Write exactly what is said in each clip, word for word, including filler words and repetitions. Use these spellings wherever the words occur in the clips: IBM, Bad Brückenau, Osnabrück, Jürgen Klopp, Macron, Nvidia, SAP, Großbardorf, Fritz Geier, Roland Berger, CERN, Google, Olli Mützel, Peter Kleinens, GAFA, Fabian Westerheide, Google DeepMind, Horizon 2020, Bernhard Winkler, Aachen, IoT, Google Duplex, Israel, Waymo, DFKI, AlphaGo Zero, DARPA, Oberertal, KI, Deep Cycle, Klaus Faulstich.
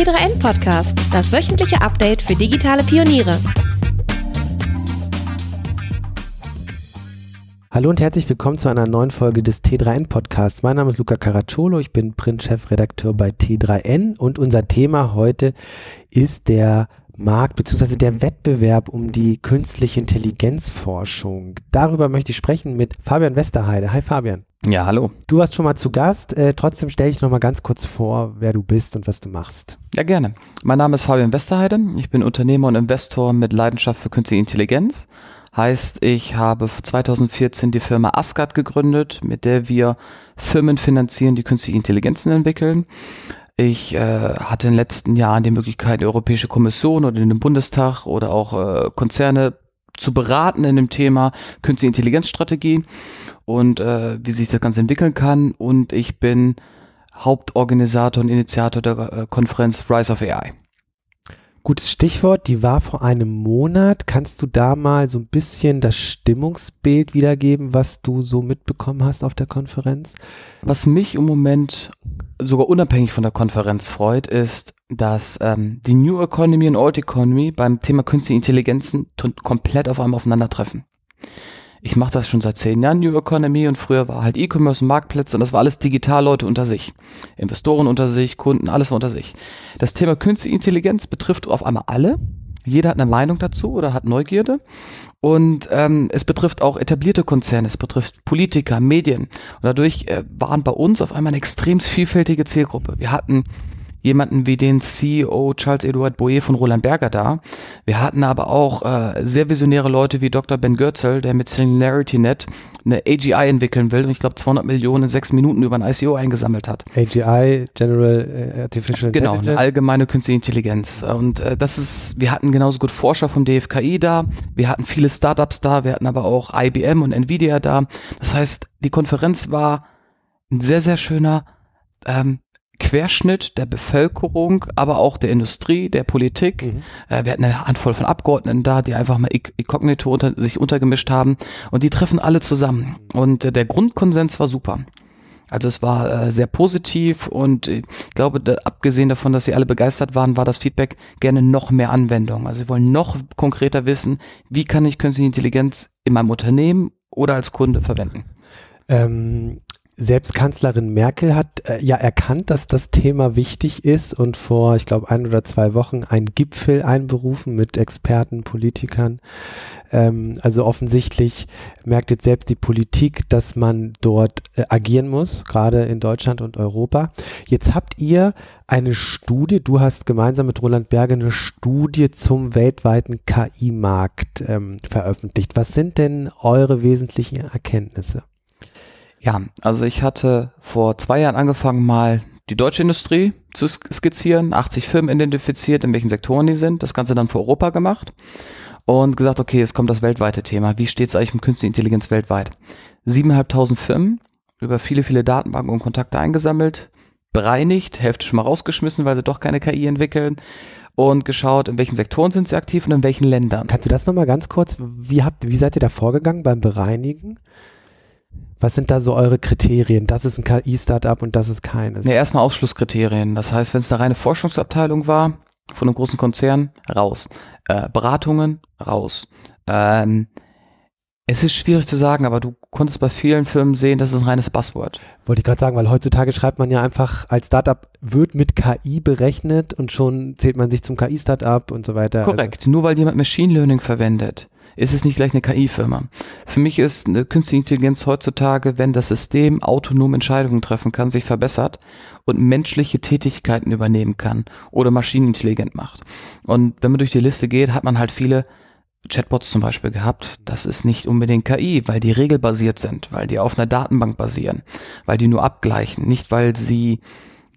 T drei N Podcast, das wöchentliche Update für digitale Pioniere. Hallo und herzlich willkommen zu einer neuen Folge des T drei N Podcasts. Mein Name ist Luca Caracciolo, ich bin Print-Chefredakteur bei T drei N und unser Thema heute ist der Markt bzw. der Wettbewerb um die künstliche Intelligenzforschung. Darüber möchte ich sprechen mit Fabian Westerheide. Hi Fabian. Ja, hallo. Du warst schon mal zu Gast, äh, trotzdem stell dich nochmal ganz kurz vor, wer du bist und was du machst. Ja, gerne. Mein Name ist Fabian Westerheide, ich bin Unternehmer und Investor mit Leidenschaft für künstliche Intelligenz. Heißt, ich habe zweitausendvierzehn die Firma Asgard gegründet, mit der wir Firmen finanzieren, die künstliche Intelligenzen entwickeln. Ich äh, hatte in den letzten Jahren die Möglichkeit, die Europäische Kommission oder den Bundestag oder auch äh, Konzerne zu beraten in dem Thema Künstliche Intelligenzstrategie und äh, wie sich das Ganze entwickeln kann. Und ich bin Hauptorganisator und Initiator der äh, Konferenz Rise of A I. Gutes Stichwort, die war vor einem Monat. Kannst du da mal so ein bisschen das Stimmungsbild wiedergeben, was du so mitbekommen hast auf der Konferenz? Was mich im Moment sogar unabhängig von der Konferenz freut, ist, dass ähm, die New Economy und Old Economy beim Thema Künstliche Intelligenzen t- komplett auf einem aufeinandertreffen. Ich mache das schon seit zehn Jahren, New Economy, und früher war halt E-Commerce und Marktplätze und das war alles digital, Leute unter sich. Investoren unter sich, Kunden, alles war unter sich. Das Thema Künstliche Intelligenz betrifft auf einmal alle. Jeder hat eine Meinung dazu oder hat Neugierde. Und ähm, es betrifft auch etablierte Konzerne, es betrifft Politiker, Medien. Und dadurch äh, waren bei uns auf einmal eine extrem vielfältige Zielgruppe. Wir hatten jemanden wie den C E O Charles-Edouard Bouet von Roland Berger da. Wir hatten aber auch äh, sehr visionäre Leute wie Doktor Ben Goertzel, der mit SingularityNet eine A G I entwickeln will und ich glaube zweihundert Millionen in sechs Minuten über ein I C O eingesammelt hat. A G I, General Artificial Intelligence. Genau, eine allgemeine Künstliche Intelligenz. Und äh, das ist, wir hatten genauso gut Forscher vom D F K I da, wir hatten viele Startups da, wir hatten aber auch I B M und Nvidia da. Das heißt, die Konferenz war ein sehr, sehr schöner ähm, Querschnitt der Bevölkerung, aber auch der Industrie, der Politik. Mhm. Äh, wir hatten eine Handvoll von Abgeordneten da, die einfach mal inkognito unter, sich untergemischt haben und die treffen alle zusammen und äh, der Grundkonsens war super. Also es war äh, sehr positiv und ich glaube, da, abgesehen davon, dass sie alle begeistert waren, war das Feedback gerne noch mehr Anwendung. Also wir wollen noch konkreter wissen, wie kann ich Künstliche Intelligenz in meinem Unternehmen oder als Kunde verwenden. Ähm Selbst Kanzlerin Merkel hat äh, ja erkannt, dass das Thema wichtig ist und vor, ich glaube, ein oder zwei Wochen einen Gipfel einberufen mit Experten, Politikern. Ähm, also offensichtlich merkt jetzt selbst die Politik, dass man dort äh, agieren muss, gerade in Deutschland und Europa. Jetzt habt ihr eine Studie, du hast gemeinsam mit Roland Berger eine Studie zum weltweiten K I-Markt ähm, veröffentlicht. Was sind denn eure wesentlichen Erkenntnisse? Ja, also ich hatte vor zwei Jahren angefangen, mal die deutsche Industrie zu skizzieren, achtzig Firmen identifiziert, in welchen Sektoren die sind, das Ganze dann für Europa gemacht und gesagt, okay, jetzt kommt das weltweite Thema. Wie steht es eigentlich mit Künstlicher Intelligenz weltweit? siebentausendfünfhundert Firmen, über viele, viele Datenbanken und Kontakte eingesammelt, bereinigt, Hälfte schon mal rausgeschmissen, weil sie doch keine K I entwickeln. Und geschaut, in welchen Sektoren sind sie aktiv und in welchen Ländern. Kannst du das nochmal ganz kurz, wie, habt, wie seid ihr da vorgegangen beim Bereinigen? Was sind da so eure Kriterien? Das ist ein K I-Startup und das ist keines. Ja, erstmal Ausschlusskriterien. Das heißt, wenn es eine reine Forschungsabteilung war, von einem großen Konzern, raus. Äh, Beratungen, raus. Ähm, es ist schwierig zu sagen, aber du konntest bei vielen Firmen sehen, das ist ein reines Buzzword. Wollte ich gerade sagen, weil heutzutage schreibt man ja einfach, als Startup wird mit K I berechnet und schon zählt man sich zum K I-Startup und so weiter. Korrekt, also nur weil jemand Machine Learning verwendet, ist es nicht gleich eine K I-Firma. Für mich ist eine Künstliche Intelligenz heutzutage, wenn das System autonom Entscheidungen treffen kann, sich verbessert und menschliche Tätigkeiten übernehmen kann oder maschinenintelligent macht. Und wenn man durch die Liste geht, hat man halt viele Chatbots zum Beispiel gehabt. Das ist nicht unbedingt K I, weil die regelbasiert sind, weil die auf einer Datenbank basieren, weil die nur abgleichen, nicht weil sie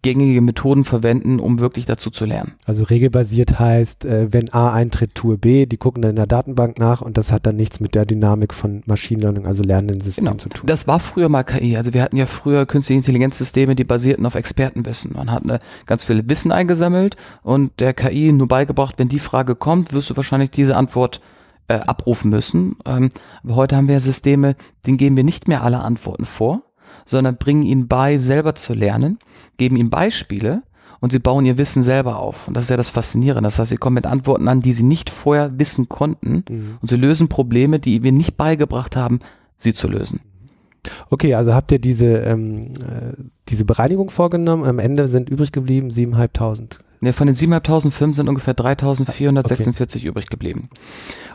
gängige Methoden verwenden, um wirklich dazu zu lernen. Also regelbasiert heißt, wenn A eintritt, tue B, die gucken dann in der Datenbank nach und das hat dann nichts mit der Dynamik von Machine Learning, also lernenden Systemen, genau, zu tun. Das war früher mal K I. Also wir hatten ja früher künstliche Intelligenzsysteme, die basierten auf Expertenwissen. Man hat eine, ganz viel Wissen eingesammelt und der K I nur beigebracht, wenn die Frage kommt, wirst du wahrscheinlich diese Antwort äh, abrufen müssen. Ähm, aber heute haben wir ja Systeme, denen geben wir nicht mehr alle Antworten vor, sondern bringen ihnen bei, selber zu lernen, geben ihnen Beispiele und sie bauen ihr Wissen selber auf. Und das ist ja das Faszinierende. Das heißt, sie kommen mit Antworten an, die sie nicht vorher wissen konnten, mhm. und sie lösen Probleme, die wir nicht beigebracht haben, sie zu lösen. Okay, also habt ihr diese, ähm, diese Bereinigung vorgenommen? Am Ende sind übrig geblieben siebentausendfünfhundert. Ja, von den siebentausendfünfhundert Firmen sind ungefähr dreitausendvierhundertsechsundvierzig okay. übrig geblieben.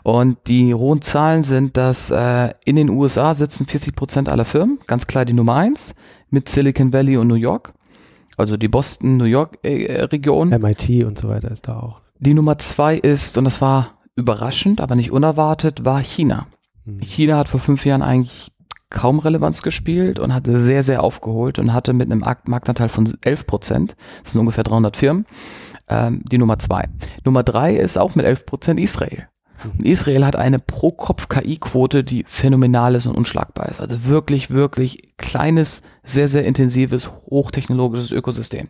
Und die hohen Zahlen sind, dass äh, in den U S A sitzen vierzig Prozent aller Firmen, ganz klar die Nummer eins, mit Silicon Valley und New York, also die Boston-New York-Region. M I T und so weiter ist da auch. Die Nummer zwei ist, und das war überraschend, aber nicht unerwartet, war China. Hm. China hat vor fünf Jahren eigentlich kaum Relevanz gespielt und hatte sehr, sehr aufgeholt und hatte mit einem Marktanteil von elf Prozent, das sind ungefähr dreihundert Firmen, ähm, die Nummer zwei. Nummer drei ist auch mit elf Prozent Israel. Und Israel hat eine Pro-Kopf-K I-Quote, die phänomenal ist und unschlagbar ist. Also wirklich, wirklich kleines, sehr, sehr intensives, hochtechnologisches Ökosystem.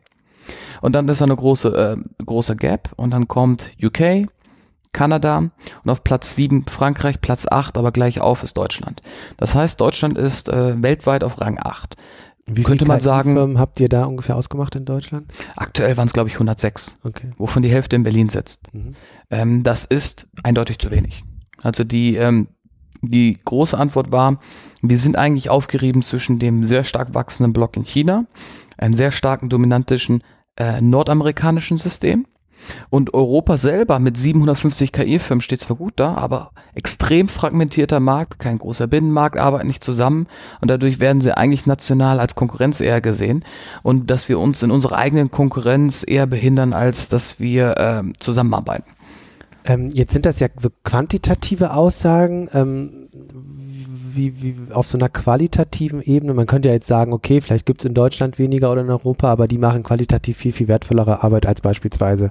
Und dann ist da eine große, äh, große Gap und dann kommt U K, Kanada und auf Platz sieben Frankreich, Platz acht, aber gleich auf ist Deutschland. Das heißt, Deutschland ist äh, weltweit auf Rang acht. Wie könnte man sagen, Firmen habt ihr da ungefähr ausgemacht in Deutschland? Aktuell waren es, glaube ich, hundertsechs, okay. wovon die Hälfte in Berlin sitzt. Mhm. Ähm, das ist eindeutig zu wenig. Also die, ähm, die große Antwort war, wir sind eigentlich aufgerieben zwischen dem sehr stark wachsenden Block in China, einem sehr starken dominantischen äh, nordamerikanischen System. Und Europa selber mit siebenhundertfünfzig K I-Firmen steht zwar gut da, aber extrem fragmentierter Markt, kein großer Binnenmarkt, arbeiten nicht zusammen und dadurch werden sie eigentlich national als Konkurrenz eher gesehen und dass wir uns in unserer eigenen Konkurrenz eher behindern, als dass wir äh, zusammenarbeiten. Ähm, jetzt sind das ja so quantitative Aussagen, ähm, wie, wie auf so einer qualitativen Ebene. Man könnte ja jetzt sagen, okay, vielleicht gibt es in Deutschland weniger oder in Europa, aber die machen qualitativ viel, viel wertvollere Arbeit als beispielsweise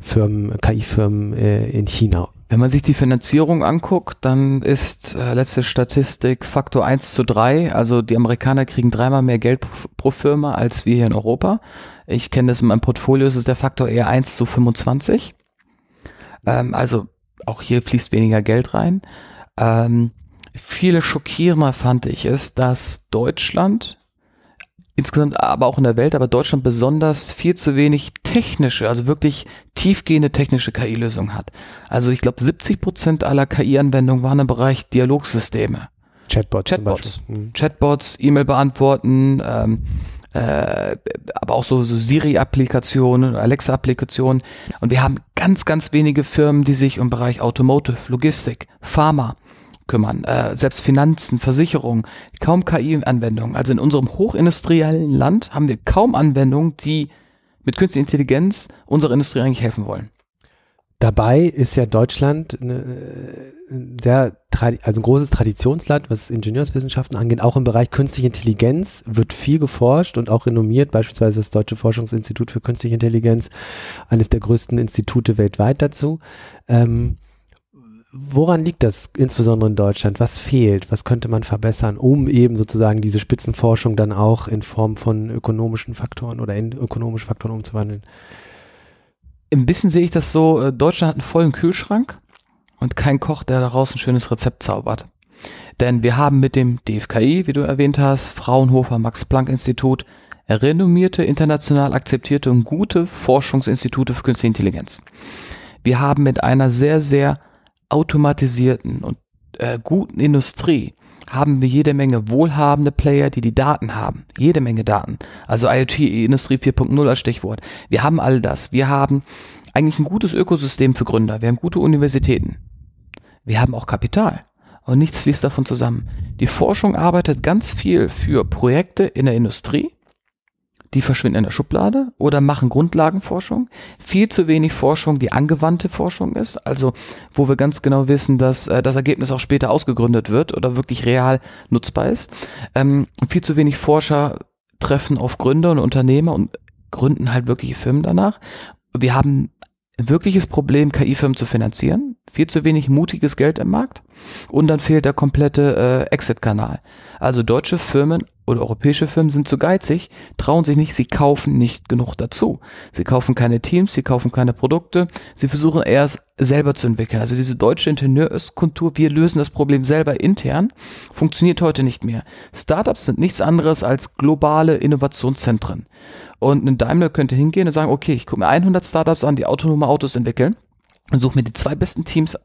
Firmen, K I-Firmen äh, in China. Wenn man sich die Finanzierung anguckt, dann ist äh, letzte Statistik Faktor eins zu drei. Also die Amerikaner kriegen dreimal mehr Geld pro, pro Firma als wir hier in Europa. Ich kenne das in meinem Portfolio, es ist der Faktor eher eins zu fünfundzwanzig. Ähm, also auch hier fließt weniger Geld rein. Ähm, Viele schockierender fand ich es, dass Deutschland, insgesamt aber auch in der Welt, aber Deutschland besonders viel zu wenig technische, also wirklich tiefgehende technische K I-Lösungen hat. Also ich glaube siebzig Prozent aller K I-Anwendungen waren im Bereich Dialogsysteme. Chatbots. Chatbots, mhm. Chatbots, E-Mail beantworten, ähm, äh, aber auch so, so Siri-Applikationen, Alexa-Applikationen. Und wir haben ganz, ganz wenige Firmen, die sich im Bereich Automotive, Logistik, Pharma kümmern, äh, selbst Finanzen, Versicherungen, kaum K I-Anwendungen. Also in unserem hochindustriellen Land haben wir kaum Anwendungen, die mit künstlicher Intelligenz unserer Industrie eigentlich helfen wollen. Dabei ist ja Deutschland eine, sehr, also ein großes Traditionsland, was Ingenieurswissenschaften angeht. Auch im Bereich künstliche Intelligenz wird viel geforscht und auch renommiert. Beispielsweise das Deutsche Forschungsinstitut für Künstliche Intelligenz, eines der größten Institute weltweit dazu. Ähm, Woran liegt das insbesondere in Deutschland? Was fehlt? Was könnte man verbessern, um eben sozusagen diese Spitzenforschung dann auch in Form von ökonomischen Faktoren oder in ökonomische Faktoren umzuwandeln? Ein bisschen sehe ich das so, Deutschland hat einen vollen Kühlschrank und keinen Koch, der daraus ein schönes Rezept zaubert. Denn wir haben mit dem D F K I, wie du erwähnt hast, Fraunhofer, Max-Planck-Institut, renommierte, international akzeptierte und gute Forschungsinstitute für Künstliche Intelligenz. Wir haben mit einer sehr, sehr automatisierten und äh, guten Industrie haben wir jede Menge wohlhabende Player, die die Daten haben. Jede Menge Daten. Also IoT, Industrie vier Punkt null als Stichwort. Wir haben all das. Wir haben eigentlich ein gutes Ökosystem für Gründer. Wir haben gute Universitäten. Wir haben auch Kapital. Und nichts fließt davon zusammen. Die Forschung arbeitet ganz viel für Projekte in der Industrie. Die verschwinden in der Schublade oder machen Grundlagenforschung. Viel zu wenig Forschung, die angewandte Forschung ist, also wo wir ganz genau wissen, dass äh, das Ergebnis auch später ausgegründet wird oder wirklich real nutzbar ist. Ähm, viel zu wenig Forscher treffen auf Gründer und Unternehmer und gründen halt wirkliche Firmen danach. Wir haben ein wirkliches Problem, K I-Firmen zu finanzieren. Viel zu wenig mutiges Geld im Markt und dann fehlt der komplette äh, Exit-Kanal. Also deutsche Firmen oder europäische Firmen sind zu geizig, trauen sich nicht, sie kaufen nicht genug dazu. Sie kaufen keine Teams, sie kaufen keine Produkte, sie versuchen erst selber zu entwickeln. Also diese deutsche Ingenieurskultur, wir lösen das Problem selber intern, funktioniert heute nicht mehr. Startups sind nichts anderes als globale Innovationszentren. Und ein Daimler könnte hingehen und sagen, okay, ich gucke mir hundert Startups an, die autonome Autos entwickeln und suche mir die zwei besten Teams,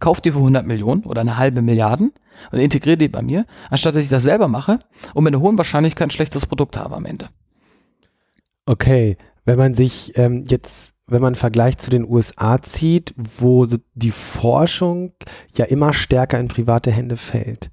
kaufe die für hundert Millionen oder eine halbe Milliarden und integriere die bei mir, anstatt dass ich das selber mache und mit einer hohen Wahrscheinlichkeit ein schlechtes Produkt habe am Ende. Okay, wenn man sich ähm, jetzt, wenn man einen Vergleich zu den U S A zieht, wo so die Forschung ja immer stärker in private Hände fällt,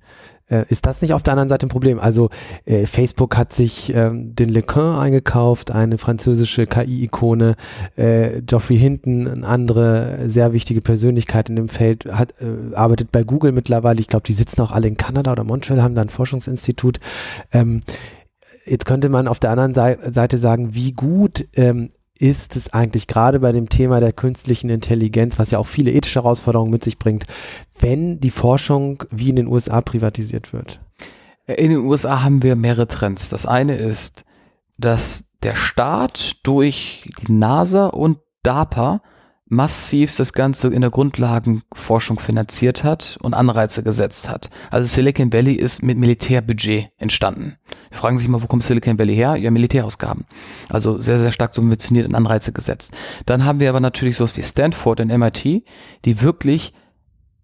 äh, ist das nicht auf der anderen Seite ein Problem? Also äh, Facebook hat sich ähm, den Lequin eingekauft, eine französische K I-Ikone, äh, Geoffrey Hinton, eine andere sehr wichtige Persönlichkeit in dem Feld, hat, äh, arbeitet bei Google mittlerweile. Ich glaube, die sitzen auch alle in Kanada oder Montreal, haben da ein Forschungsinstitut. Ähm, jetzt könnte man auf der anderen Seite sagen, wie gut ähm, ist es eigentlich gerade bei dem Thema der künstlichen Intelligenz, was ja auch viele ethische Herausforderungen mit sich bringt, wenn die Forschung wie in den U S A privatisiert wird? In den U S A haben wir mehrere Trends. Das eine ist, dass der Staat durch die NASA und DARPA massiv das Ganze in der Grundlagenforschung finanziert hat und Anreize gesetzt hat. Also Silicon Valley ist mit Militärbudget entstanden. Wir fragen sich mal, wo kommt Silicon Valley her? Ja, Militärausgaben. Also sehr, sehr stark subventioniert und Anreize gesetzt. Dann haben wir aber natürlich sowas wie Stanford und M I T, die wirklich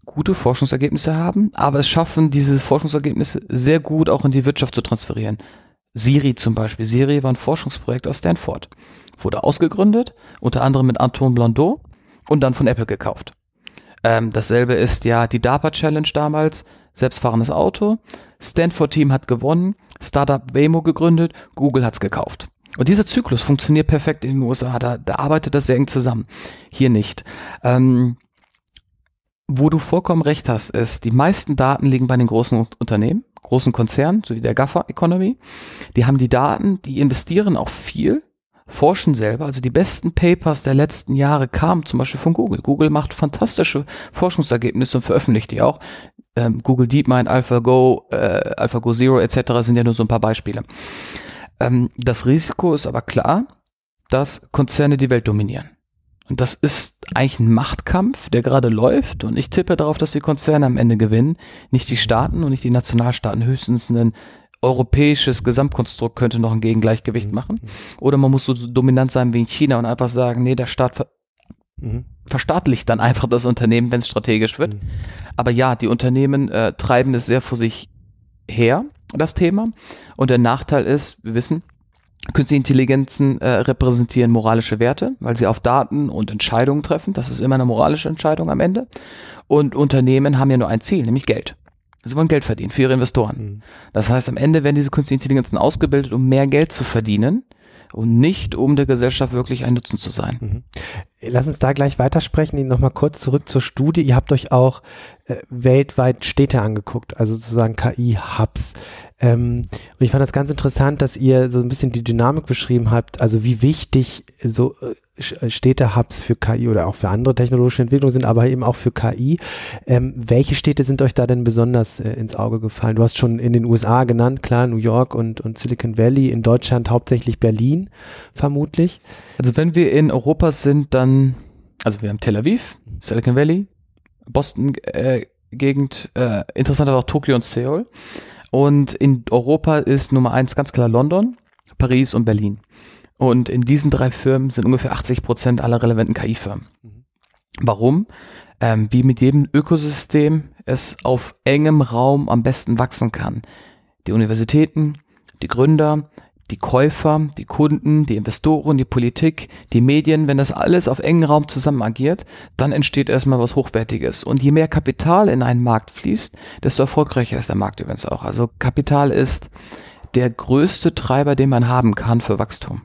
gute Forschungsergebnisse haben, aber es schaffen, diese Forschungsergebnisse sehr gut auch in die Wirtschaft zu transferieren. Siri zum Beispiel. Siri war ein Forschungsprojekt aus Stanford. Wurde ausgegründet, unter anderem mit Anton Blondeau, und dann von Apple gekauft. Ähm, dasselbe ist ja die DARPA-Challenge damals, selbstfahrendes Auto. Stanford-Team hat gewonnen, Startup Waymo gegründet, Google hat's gekauft. Und dieser Zyklus funktioniert perfekt in den U S A, da, da arbeitet das sehr eng zusammen. Hier nicht. Ähm, wo du vollkommen recht hast, ist, die meisten Daten liegen bei den großen Unternehmen, großen Konzernen, so wie der GAFA-Economy. Die haben die Daten, die investieren auch viel, forschen selber, also die besten Papers der letzten Jahre kamen zum Beispiel von Google. Google macht fantastische Forschungsergebnisse und veröffentlicht die auch. Ähm, Google DeepMind, AlphaGo, äh, AlphaGo Zero et cetera sind ja nur so ein paar Beispiele. Ähm, das Risiko ist aber klar, dass Konzerne die Welt dominieren. Und das ist eigentlich ein Machtkampf, der gerade läuft, und ich tippe darauf, dass die Konzerne am Ende gewinnen, nicht die Staaten und nicht die Nationalstaaten, höchstens einen europäisches Gesamtkonstrukt könnte noch ein Gegengleichgewicht mhm. machen. Oder man muss so dominant sein wie in China und einfach sagen, nee, der Staat ver- mhm. verstaatlicht dann einfach das Unternehmen, wenn es strategisch wird. Mhm. Aber ja, die Unternehmen äh, treiben es sehr vor sich her, das Thema. Und der Nachteil ist, wir wissen, künstliche Intelligenzen äh, repräsentieren moralische Werte, weil sie auf Daten und Entscheidungen treffen. Das ist immer eine moralische Entscheidung am Ende. Und Unternehmen haben ja nur ein Ziel, nämlich Geld. Sie wollen Geld verdienen für ihre Investoren. Mhm. Das heißt, am Ende werden diese künstlichen Intelligenzen ausgebildet, um mehr Geld zu verdienen und nicht, um der Gesellschaft wirklich ein Nutzen zu sein. Mhm. Lass uns da gleich weitersprechen. Nochmal kurz zurück zur Studie. Ihr habt euch auch äh, weltweit Städte angeguckt, also sozusagen K I-Hubs. Ähm, und ich fand das ganz interessant, dass ihr so ein bisschen die Dynamik beschrieben habt, also wie wichtig so äh, Städte-Hubs für K I oder auch für andere technologische Entwicklungen sind, aber eben auch für K I. Ähm, welche Städte sind euch da denn besonders äh, ins Auge gefallen? Du hast schon in den U S A genannt, klar, New York und, und Silicon Valley, in Deutschland hauptsächlich Berlin vermutlich. Also wenn wir in Europa sind, dann, also wir haben Tel Aviv, Silicon Valley, Boston-Gegend, äh, äh, interessanterweise auch Tokio und Seoul. Und in Europa ist Nummer eins ganz klar London, Paris und Berlin. Und in diesen drei Firmen sind ungefähr achtzig Prozent aller relevanten K I-Firmen. Mhm. Warum? Ähm, wie mit jedem Ökosystem es auf engem Raum am besten wachsen kann. Die Universitäten, die Gründer, die Käufer, die Kunden, die Investoren, die Politik, die Medien, wenn das alles auf engem Raum zusammen agiert, dann entsteht erstmal was Hochwertiges. Und je mehr Kapital in einen Markt fließt, desto erfolgreicher ist der Markt übrigens auch. Also Kapital ist der größte Treiber, den man haben kann für Wachstum.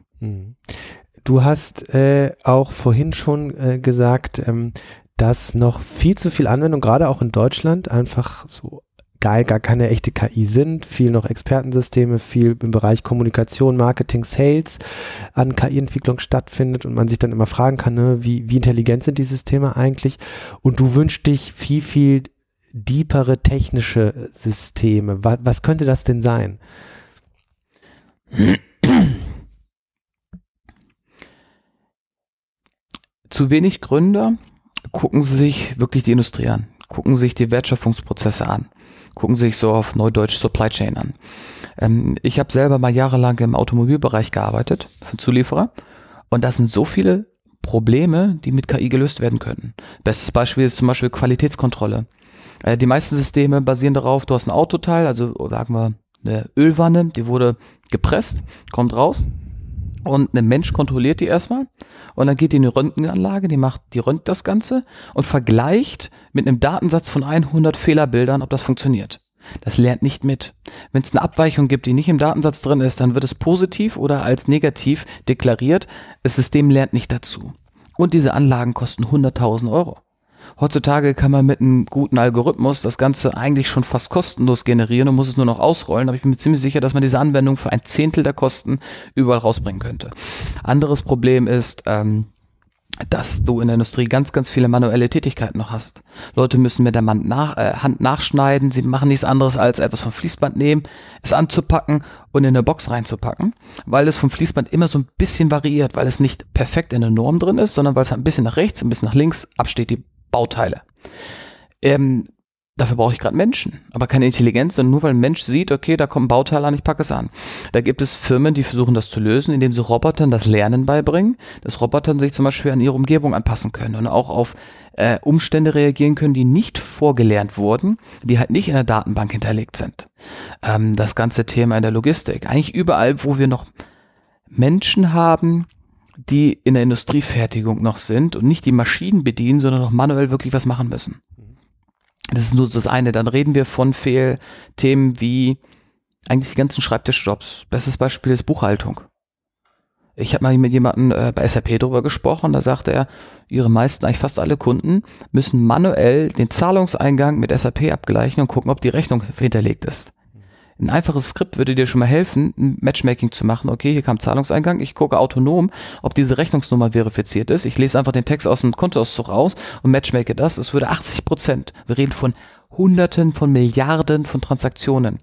Du hast äh, auch vorhin schon äh, gesagt, ähm, dass noch viel zu viel Anwendung, gerade auch in Deutschland, einfach so geil, gar keine echte K I sind, viel noch Expertensysteme, viel im Bereich Kommunikation, Marketing, Sales an K I-Entwicklung stattfindet und man sich dann immer fragen kann, ne, wie, wie intelligent sind die Systeme eigentlich? Und du wünschst dich viel, viel deepere technische Systeme. Was, was könnte das denn sein? Zu wenig Gründer gucken sich wirklich die Industrie an, gucken sich die Wertschöpfungsprozesse an, gucken sich so auf Neudeutsch Supply Chain an. Ähm, ich habe selber mal jahrelang im Automobilbereich gearbeitet, für Zulieferer, und das sind so viele Probleme, die mit K I gelöst werden könnten. Bestes Beispiel ist zum Beispiel Qualitätskontrolle. Äh, die meisten Systeme basieren darauf, du hast ein Autoteil, also sagen wir eine Ölwanne, die wurde gepresst, kommt raus und ein Mensch kontrolliert die erstmal und dann geht die in die Röntgenanlage, die macht, die röntgt das Ganze und vergleicht mit einem Datensatz von hundert Fehlerbildern, ob das funktioniert. Das lernt nicht mit. Wenn es eine Abweichung gibt, die nicht im Datensatz drin ist, dann wird es positiv oder als negativ deklariert. Das System lernt nicht dazu. Und diese Anlagen kosten hunderttausend Euro. Heutzutage kann man mit einem guten Algorithmus das Ganze eigentlich schon fast kostenlos generieren und muss es nur noch ausrollen. Aber ich bin mir ziemlich sicher, dass man diese Anwendung für ein Zehntel der Kosten überall rausbringen könnte. Anderes Problem ist, ähm, dass du in der Industrie ganz, ganz viele manuelle Tätigkeiten noch hast. Leute müssen mit der Hand, nach, äh, Hand nachschneiden, sie machen nichts anderes als etwas vom Fließband nehmen, es anzupacken und in eine Box reinzupacken, weil es vom Fließband immer so ein bisschen variiert, weil es nicht perfekt in der Norm drin ist, sondern weil es ein bisschen nach rechts, ein bisschen nach links absteht, die Bauteile. Ähm, dafür brauche ich gerade Menschen, aber keine Intelligenz, sondern nur weil ein Mensch sieht, okay, da kommt ein Bauteil an, ich packe es an. Da gibt es Firmen, die versuchen das zu lösen, indem sie Robotern das Lernen beibringen, dass Robotern sich zum Beispiel an ihre Umgebung anpassen können und auch auf äh, Umstände reagieren können, die nicht vorgelernt wurden, die halt nicht in der Datenbank hinterlegt sind. Ähm, das ganze Thema in der Logistik, eigentlich überall, wo wir noch Menschen haben, die in der Industriefertigung noch sind und nicht die Maschinen bedienen, sondern noch manuell wirklich was machen müssen. Das ist nur das eine. Dann reden wir von Fehlthemen wie eigentlich die ganzen Schreibtischjobs. Bestes Beispiel ist Buchhaltung. Ich habe mal mit jemandem äh, bei S A P drüber gesprochen, da sagte er, ihre meisten, eigentlich fast alle Kunden müssen manuell den Zahlungseingang mit S A P abgleichen und gucken, ob die Rechnung hinterlegt ist. Ein einfaches Skript würde dir schon mal helfen, ein Matchmaking zu machen. Okay, hier kam Zahlungseingang, ich gucke autonom, ob diese Rechnungsnummer verifiziert ist. Ich lese einfach den Text aus dem Kontoauszug raus und matchmake das. Es würde achtzig Prozent. Wir reden von Hunderten von Milliarden von Transaktionen.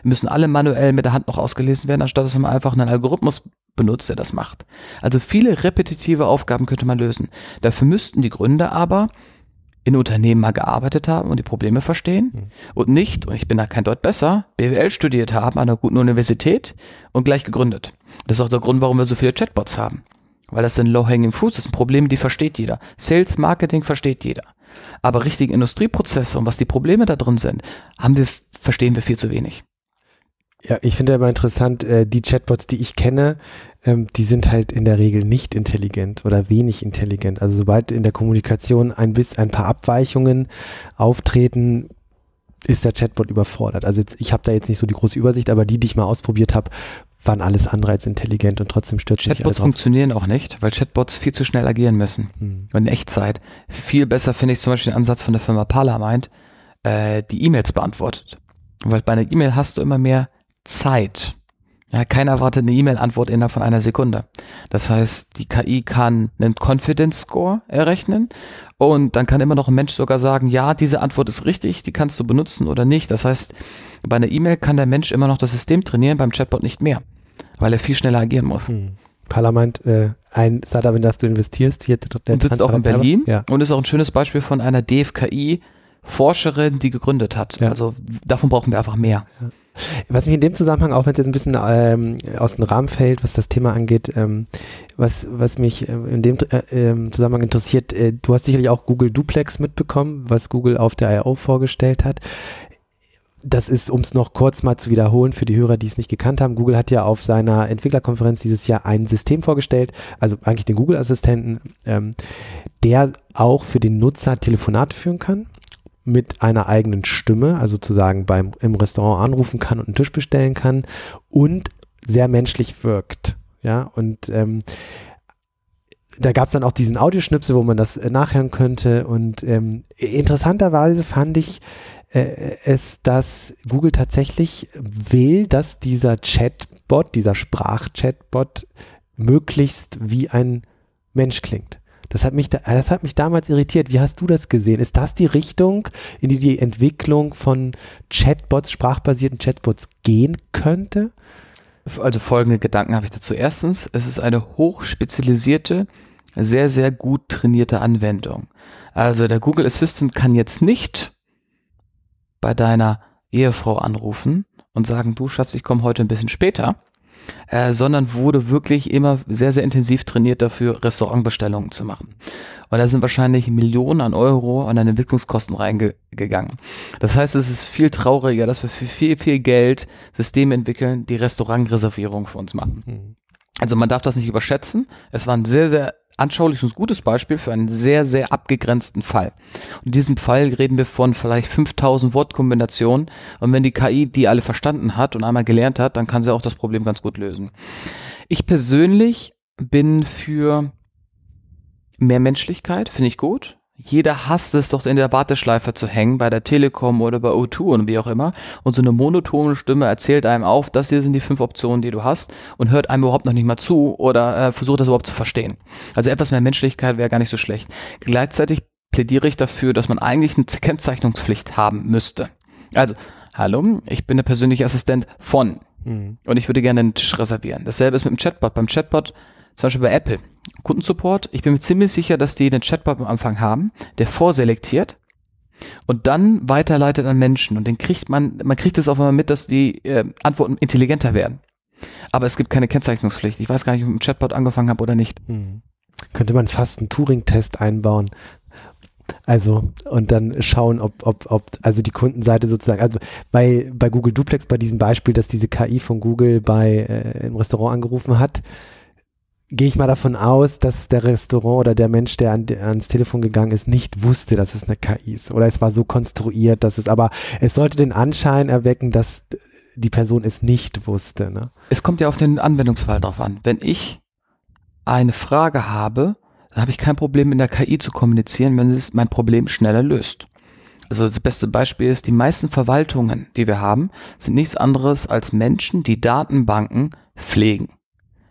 Wir müssen alle manuell mit der Hand noch ausgelesen werden, anstatt dass man einfach einen Algorithmus benutzt, der das macht. Also viele repetitive Aufgaben könnte man lösen. Dafür müssten die Gründer aber in Unternehmen mal gearbeitet haben und die Probleme verstehen mhm. und nicht, und ich bin da kein Deut besser, B W L studiert haben an einer guten Universität und gleich gegründet. Das ist auch der Grund, warum wir so viele Chatbots haben, weil das sind low-hanging fruits, das sind Probleme, die versteht jeder. Sales, Marketing versteht jeder, aber richtige Industrieprozesse und was die Probleme da drin sind, haben wir, verstehen wir viel zu wenig. Ja, ich finde aber interessant, die Chatbots, die ich kenne, die sind halt in der Regel nicht intelligent oder wenig intelligent. Also sobald in der Kommunikation ein bisschen ein paar Abweichungen auftreten, ist der Chatbot überfordert. Also jetzt, ich habe da jetzt nicht so die große Übersicht, aber die, die ich mal ausprobiert habe, waren alles andere als intelligent und trotzdem stürzt sich alles. Chatbots funktionieren auch nicht, weil Chatbots viel zu schnell agieren müssen mhm. und in Echtzeit. Viel besser finde ich zum Beispiel den Ansatz von der Firma Parlamind, äh, die E-Mails beantwortet. Weil bei einer E-Mail hast du immer mehr Zeit. Ja, keiner erwartet eine E-Mail-Antwort innerhalb von einer Sekunde. Das heißt, die K I kann einen Confidence-Score errechnen und dann kann immer noch ein Mensch sogar sagen, ja, diese Antwort ist richtig, die kannst du benutzen oder nicht. Das heißt, bei einer E-Mail kann der Mensch immer noch das System trainieren, beim Chatbot nicht mehr, weil er viel schneller agieren muss. Hm. Parlament, äh, ein Startup, in das du investierst. Hier und sitzt auch in Berlin ja. und ist auch ein schönes Beispiel von einer D F K I-Forscherin, die gegründet hat. Ja. Also davon brauchen wir einfach mehr. Ja. Was mich in dem Zusammenhang, auch wenn es jetzt ein bisschen ähm, aus dem Rahmen fällt, was das Thema angeht, ähm, was, was mich äh, in dem äh, Zusammenhang interessiert, äh, du hast sicherlich auch Google Duplex mitbekommen, was Google auf der I O vorgestellt hat. Das ist, um es noch kurz mal zu wiederholen für die Hörer, die es nicht gekannt haben, Google hat ja auf seiner Entwicklerkonferenz dieses Jahr ein System vorgestellt, also eigentlich den Google Assistenten, ähm, der auch für den Nutzer Telefonate führen kann. Mit einer eigenen Stimme, also sozusagen beim, im Restaurant anrufen kann und einen Tisch bestellen kann und sehr menschlich wirkt. Ja, und ähm, da gab es dann auch diesen Audioschnipsel, wo man das äh, nachhören könnte. Und ähm, interessanterweise fand ich äh, es, dass Google tatsächlich will, dass dieser Chatbot, dieser Sprachchatbot möglichst wie ein Mensch klingt. Das hat mich da, das hat mich damals irritiert. Wie hast du das gesehen? Ist das die Richtung, in die die Entwicklung von Chatbots, sprachbasierten Chatbots gehen könnte? Also folgende Gedanken habe ich dazu. Erstens, es ist eine hochspezialisierte, sehr, sehr gut trainierte Anwendung. Also der Google Assistant kann jetzt nicht bei deiner Ehefrau anrufen und sagen, du Schatz, ich komme heute ein bisschen später, äh, sondern wurde wirklich immer sehr, sehr intensiv trainiert dafür, Restaurantbestellungen zu machen. Und da sind wahrscheinlich Millionen an Euro an Entwicklungskosten reingegangen. Das heißt, es ist viel trauriger, dass wir für viel, viel Geld Systeme entwickeln, die Restaurantreservierungen für uns machen. Mhm. Also man darf das nicht überschätzen. Es war ein sehr, sehr anschauliches und gutes Beispiel für einen sehr, sehr abgegrenzten Fall. Und in diesem Fall reden wir von vielleicht fünftausend Wortkombinationen. Und wenn die K I die alle verstanden hat und einmal gelernt hat, dann kann sie auch das Problem ganz gut lösen. Ich persönlich bin für mehr Menschlichkeit, finde ich gut. Jeder hasst es, doch in der Warteschleife zu hängen, bei der Telekom oder bei O zwei und wie auch immer. Und so eine monotone Stimme erzählt einem auf, das hier sind die fünf Optionen, die du hast, und hört einem überhaupt noch nicht mal zu oder äh, versucht das überhaupt zu verstehen. Also etwas mehr Menschlichkeit wäre gar nicht so schlecht. Gleichzeitig plädiere ich dafür, dass man eigentlich eine Kennzeichnungspflicht haben müsste. Also, hallo, ich bin der persönliche Assistent von mhm. und ich würde gerne einen Tisch reservieren. Dasselbe ist mit dem Chatbot. Beim Chatbot, zum Beispiel bei Apple, Kundensupport, ich bin mir ziemlich sicher, dass die den Chatbot am Anfang haben, der vorselektiert und dann weiterleitet an Menschen, und den kriegt man, man kriegt es auf einmal mit, dass die äh, Antworten intelligenter werden. Aber es gibt keine Kennzeichnungspflicht. Ich weiß gar nicht, ob ich mit dem Chatbot angefangen habe oder nicht. Hm. Könnte man fast einen Turing-Test einbauen. Also, und dann schauen, ob, ob, ob, also die Kundenseite sozusagen, also bei, bei Google Duplex, bei diesem Beispiel, dass diese K I von Google bei äh, im Restaurant angerufen hat, gehe ich mal davon aus, dass der Restaurant oder der Mensch, der an, ans Telefon gegangen ist, nicht wusste, dass es eine K I ist. Oder es war so konstruiert, dass es, aber es sollte den Anschein erwecken, dass die Person es nicht wusste. Ne? Es kommt ja auf den Anwendungsfall drauf an. Wenn ich eine Frage habe, dann habe ich kein Problem, mit der K I zu kommunizieren, wenn es mein Problem schneller löst. Also das beste Beispiel ist, die meisten Verwaltungen, die wir haben, sind nichts anderes als Menschen, die Datenbanken pflegen.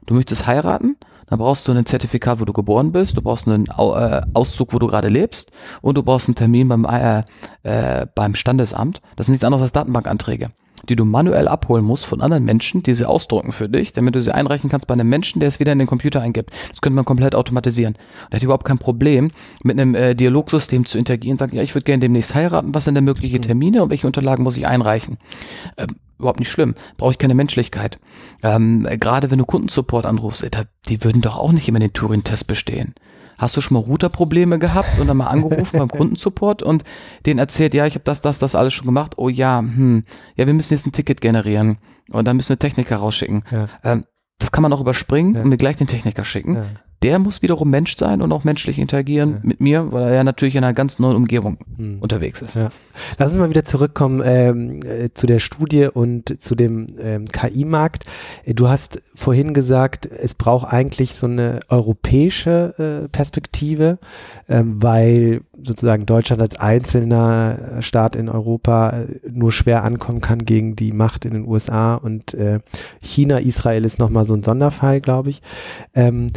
Du möchtest heiraten? Dann brauchst du ein Zertifikat, wo du geboren bist, du brauchst einen Auszug, wo du gerade lebst, und du brauchst einen Termin beim, äh, äh, beim Standesamt. Das ist nichts anderes als Datenbankanträge, die du manuell abholen musst von anderen Menschen, die sie ausdrucken für dich, damit du sie einreichen kannst bei einem Menschen, der es wieder in den Computer eingibt. Das könnte man komplett automatisieren. Da hätte ich überhaupt kein Problem, mit einem äh, Dialogsystem zu interagieren und sagen, ja, ich würde gerne demnächst heiraten, was sind denn mögliche Termine und welche Unterlagen muss ich einreichen? Ähm, überhaupt nicht schlimm, brauche ich keine Menschlichkeit. Ähm, gerade wenn du Kundensupport anrufst, ey, da, die würden doch auch nicht immer den Turing-Test bestehen. Hast du schon mal Routerprobleme gehabt und dann mal angerufen beim Kundensupport und denen erzählt, ja, ich habe das, das, das alles schon gemacht, oh ja, hm, ja, wir müssen jetzt ein Ticket generieren und dann müssen wir Techniker rausschicken. Ja. Ähm, das kann man auch überspringen ja. und mir gleich den Techniker schicken. Ja. Der muss wiederum Mensch sein und auch menschlich interagieren ja. mit mir, weil er ja natürlich in einer ganz neuen Umgebung hm. unterwegs ist. Ja. Lass uns mal wieder zurückkommen ähm, äh, zu der Studie und zu dem ähm, K I-Markt. Du hast vorhin gesagt, es braucht eigentlich so eine europäische äh, Perspektive, ähm, weil sozusagen Deutschland als einzelner Staat in Europa nur schwer ankommen kann gegen die Macht in den U S A und äh, China. Israel ist nochmal so ein Sonderfall, glaube ich. Ähm,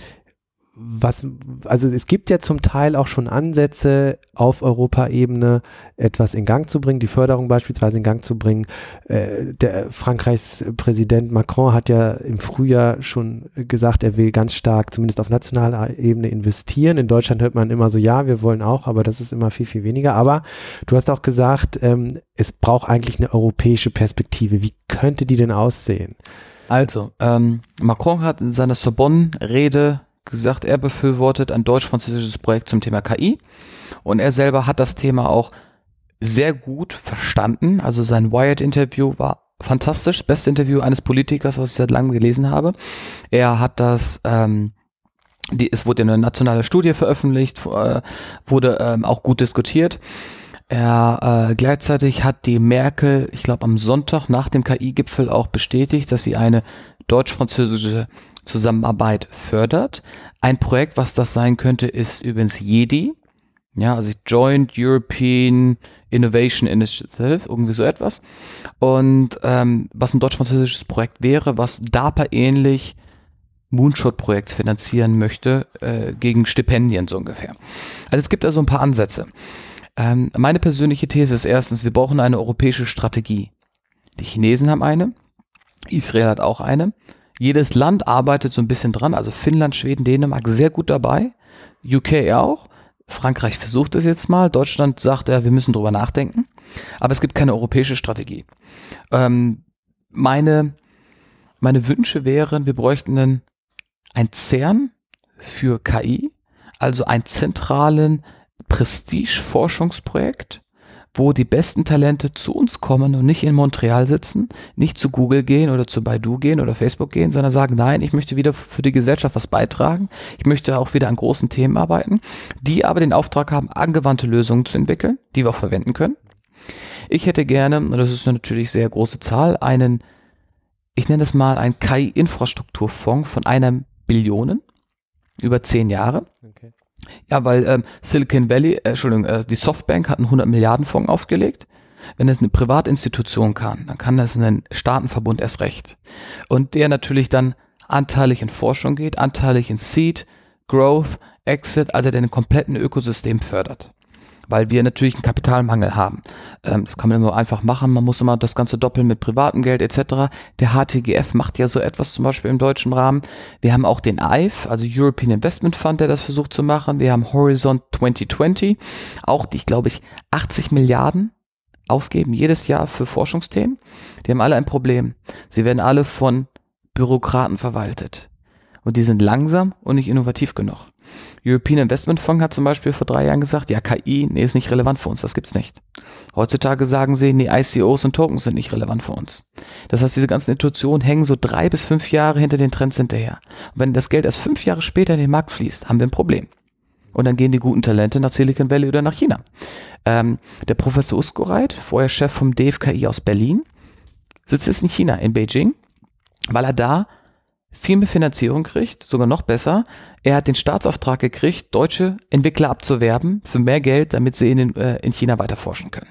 Was, also es gibt ja zum Teil auch schon Ansätze, auf Europaebene etwas in Gang zu bringen, die Förderung beispielsweise in Gang zu bringen. Äh, der Frankreichs Präsident Macron hat ja im Frühjahr schon gesagt, er will ganz stark, zumindest auf nationaler Ebene, investieren. In Deutschland hört man immer so, ja, wir wollen auch, aber das ist immer viel, viel weniger. Aber du hast auch gesagt, ähm, es braucht eigentlich eine europäische Perspektive. Wie könnte die denn aussehen? Also, ähm, Macron hat in seiner Sorbonne-Rede gesagt, er befürwortet ein deutsch-französisches Projekt zum Thema K I, und er selber hat das Thema auch sehr gut verstanden. Also sein Wired-Interview war fantastisch, das beste Interview eines Politikers, was ich seit langem gelesen habe. Er hat das, ähm, die, es wurde eine nationale Studie veröffentlicht, äh, wurde ähm, auch gut diskutiert. Er, äh, gleichzeitig hat die Merkel, ich glaube am Sonntag nach dem K I-Gipfel auch bestätigt, dass sie eine deutsch-französische Zusammenarbeit fördert. Ein Projekt, was das sein könnte, ist übrigens J E D I, ja, also Joint European Innovation Initiative, irgendwie so etwas. Und ähm, was ein deutsch-französisches Projekt wäre, was DARPA ähnlich Moonshot-Projekt finanzieren möchte, äh, gegen Stipendien so ungefähr. Also es gibt also ein paar Ansätze. Ähm, meine persönliche These ist erstens, wir brauchen eine europäische Strategie. Die Chinesen haben eine, Israel hat auch eine. Jedes Land arbeitet so ein bisschen dran, also Finnland, Schweden, Dänemark sehr gut dabei, U K auch, Frankreich versucht es jetzt mal, Deutschland sagt ja, wir müssen drüber nachdenken, aber es gibt keine europäische Strategie. Ähm, meine, meine Wünsche wären, wir bräuchten einen, ein CERN für K I, also ein zentralen Prestige-Forschungsprojekt, wo die besten Talente zu uns kommen und nicht in Montreal sitzen, nicht zu Google gehen oder zu Baidu gehen oder Facebook gehen, sondern sagen, nein, ich möchte wieder für die Gesellschaft was beitragen, ich möchte auch wieder an großen Themen arbeiten, die aber den Auftrag haben, angewandte Lösungen zu entwickeln, die wir auch verwenden können. Ich hätte gerne, und das ist natürlich eine sehr große Zahl, einen, ich nenne das mal einen K I-Infrastrukturfonds von einer Billion über zehn Jahre. Okay. Ja, weil ähm, Silicon Valley, äh, Entschuldigung, äh, die Softbank hat einen hundert Milliarden Fonds aufgelegt. Wenn das eine Privatinstitution kann, dann kann das einen Staatenverbund erst recht. Und der natürlich dann anteilig in Forschung geht, anteilig in Seed, Growth, Exit, also der den kompletten Ökosystem fördert. Weil wir natürlich einen Kapitalmangel haben. Ähm, das kann man immer einfach machen, man muss immer das Ganze doppeln mit privatem Geld et cetera. Der H T G F macht ja so etwas zum Beispiel im deutschen Rahmen. Wir haben auch den E I F, also European Investment Fund, der das versucht zu machen. Wir haben Horizon zwanzig zwanzig, auch die, glaube ich, achtzig Milliarden ausgeben jedes Jahr für Forschungsthemen. Die haben alle ein Problem. Sie werden alle von Bürokraten verwaltet. Und die sind langsam und nicht innovativ genug. European Investment Fund hat zum Beispiel vor drei Jahren gesagt, ja, K I, nee, ist nicht relevant für uns, das gibt's nicht. Heutzutage sagen sie, nee, I C Os und Tokens sind nicht relevant für uns. Das heißt, diese ganzen Institutionen hängen so drei bis fünf Jahre hinter den Trends hinterher. Und wenn das Geld erst fünf Jahre später in den Markt fließt, haben wir ein Problem. Und dann gehen die guten Talente nach Silicon Valley oder nach China. Ähm, der Professor Uskoreit, vorher Chef vom D F K I aus Berlin, sitzt jetzt in China, in Beijing, weil er da viel mehr Finanzierung kriegt, sogar noch besser. Er hat den Staatsauftrag gekriegt, deutsche Entwickler abzuwerben für mehr Geld, damit sie in, den, äh, in China weiter forschen können.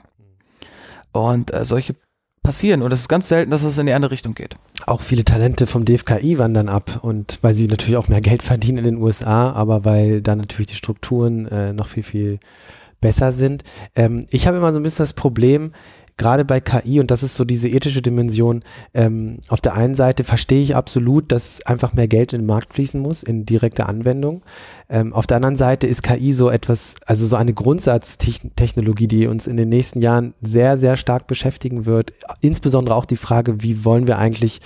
Und äh, solche passieren. Und es ist ganz selten, dass es in die andere Richtung geht. Auch viele Talente vom D F K I wandern ab. Und weil sie natürlich auch mehr Geld verdienen in den U S A, aber weil da natürlich die Strukturen äh, noch viel, viel besser sind. Ähm, ich habe immer so ein bisschen das Problem, gerade bei K I, und das ist so diese ethische Dimension, ähm, auf der einen Seite verstehe ich absolut, dass einfach mehr Geld in den Markt fließen muss, in direkte Anwendung. Ähm, auf der anderen Seite ist K I so etwas, also so eine Grundsatztechnologie, die uns in den nächsten Jahren sehr, sehr stark beschäftigen wird. Insbesondere auch die Frage, wie wollen wir eigentlich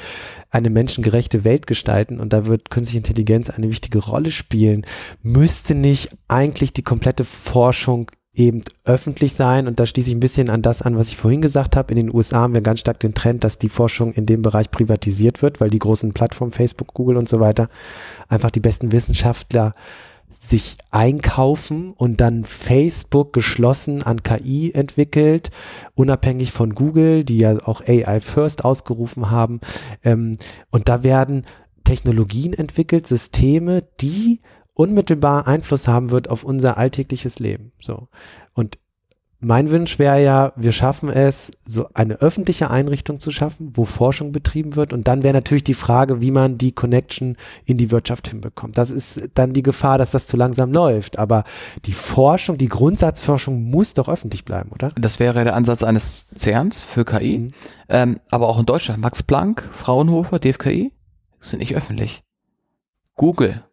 eine menschengerechte Welt gestalten, und da wird künstliche Intelligenz eine wichtige Rolle spielen. Müsste nicht eigentlich die komplette Forschung eben öffentlich sein? Und da schließe ich ein bisschen an das an, was ich vorhin gesagt habe. In den U S A haben wir ganz stark den Trend, dass die Forschung in dem Bereich privatisiert wird, weil die großen Plattformen, Facebook, Google und so weiter, einfach die besten Wissenschaftler sich einkaufen und dann Facebook geschlossen an K I entwickelt, unabhängig von Google, die ja auch A I First ausgerufen haben. Und da werden Technologien entwickelt, Systeme, die unmittelbar Einfluss haben wird auf unser alltägliches Leben. So. Und mein Wunsch wäre ja, wir schaffen es, so eine öffentliche Einrichtung zu schaffen, wo Forschung betrieben wird. Und dann wäre natürlich die Frage, wie man die Connection in die Wirtschaft hinbekommt. Das ist dann die Gefahr, dass das zu langsam läuft. Aber die Forschung, die Grundsatzforschung muss doch öffentlich bleiben, oder? Das wäre der Ansatz eines CERNs für K I. Mhm. Ähm, aber auch in Deutschland. Max Planck, Fraunhofer, D F K I sind nicht öffentlich. Google,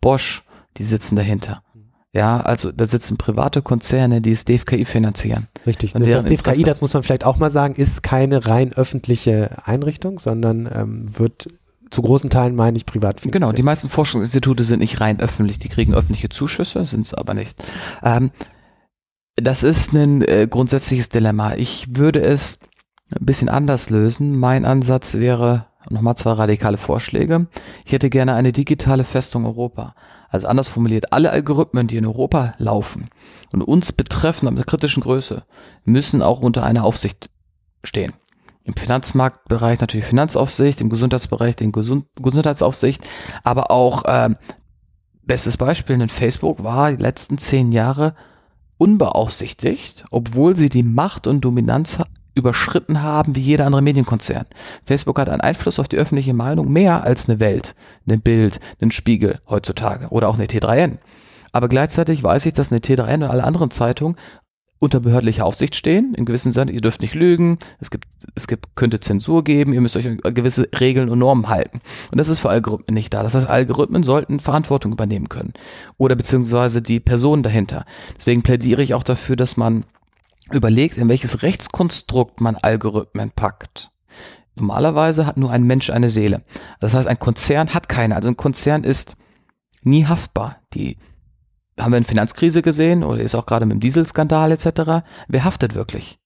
Bosch, die sitzen dahinter. Ja, also da sitzen private Konzerne, die das D F K I finanzieren. Richtig. Und das D F K I, das muss man vielleicht auch mal sagen, ist keine rein öffentliche Einrichtung, sondern ähm, wird zu großen Teilen, meine ich, privat finanziert. Genau, die meisten Forschungsinstitute sind nicht rein öffentlich, die kriegen öffentliche Zuschüsse, sind es aber nicht. Ähm, das ist ein äh, grundsätzliches Dilemma. Ich würde es ein bisschen anders lösen. Mein Ansatz wäre, nochmal zwei radikale Vorschläge. Ich hätte gerne eine digitale Festung Europa. Also anders formuliert, alle Algorithmen, die in Europa laufen und uns betreffen an der kritischen Größe, müssen auch unter einer Aufsicht stehen. Im Finanzmarktbereich natürlich Finanzaufsicht, im Gesundheitsbereich den Gesund- Gesundheitsaufsicht, aber auch, ähm, bestes Beispiel, in Facebook war die letzten zehn Jahre unbeaufsichtigt, obwohl sie die Macht und Dominanz überschritten haben wie jeder andere Medienkonzern. Facebook hat einen Einfluss auf die öffentliche Meinung mehr als eine Welt, ein Bild, ein Spiegel heutzutage oder auch eine T drei N. Aber gleichzeitig weiß ich, dass eine T drei N und alle anderen Zeitungen unter behördlicher Aufsicht stehen, in gewissem Sinne, ihr dürft nicht lügen, es gibt, es gibt, könnte Zensur geben, ihr müsst euch an gewisse Regeln und Normen halten. Und das ist für Algorithmen nicht da. Das heißt, Algorithmen sollten Verantwortung übernehmen können. Oder beziehungsweise die Personen dahinter. Deswegen plädiere ich auch dafür, dass man überlegt, in welches Rechtskonstrukt man Algorithmen packt. Normalerweise hat nur ein Mensch eine Seele. Das heißt, ein Konzern hat keine. Also ein Konzern ist nie haftbar. Die haben wir in Finanzkrise gesehen oder ist auch gerade mit dem Dieselskandal et cetera. Wer haftet wirklich?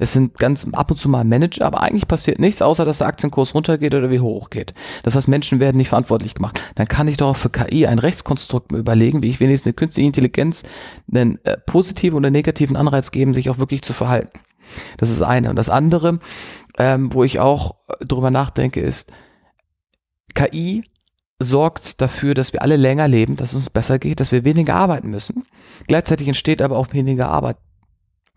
Es sind ganz ab und zu mal Manager, aber eigentlich passiert nichts, außer dass der Aktienkurs runtergeht oder wie hoch geht. Das heißt, Menschen werden nicht verantwortlich gemacht. Dann kann ich doch auch für K I ein Rechtskonstrukt überlegen, wie ich wenigstens eine künstliche Intelligenz einen äh, positiven oder negativen Anreiz geben, sich auch wirklich zu verhalten. Das ist eine. Und das andere, ähm, wo ich auch drüber nachdenke, ist, K I sorgt dafür, dass wir alle länger leben, dass es uns besser geht, dass wir weniger arbeiten müssen. Gleichzeitig entsteht aber auch weniger Arbeit.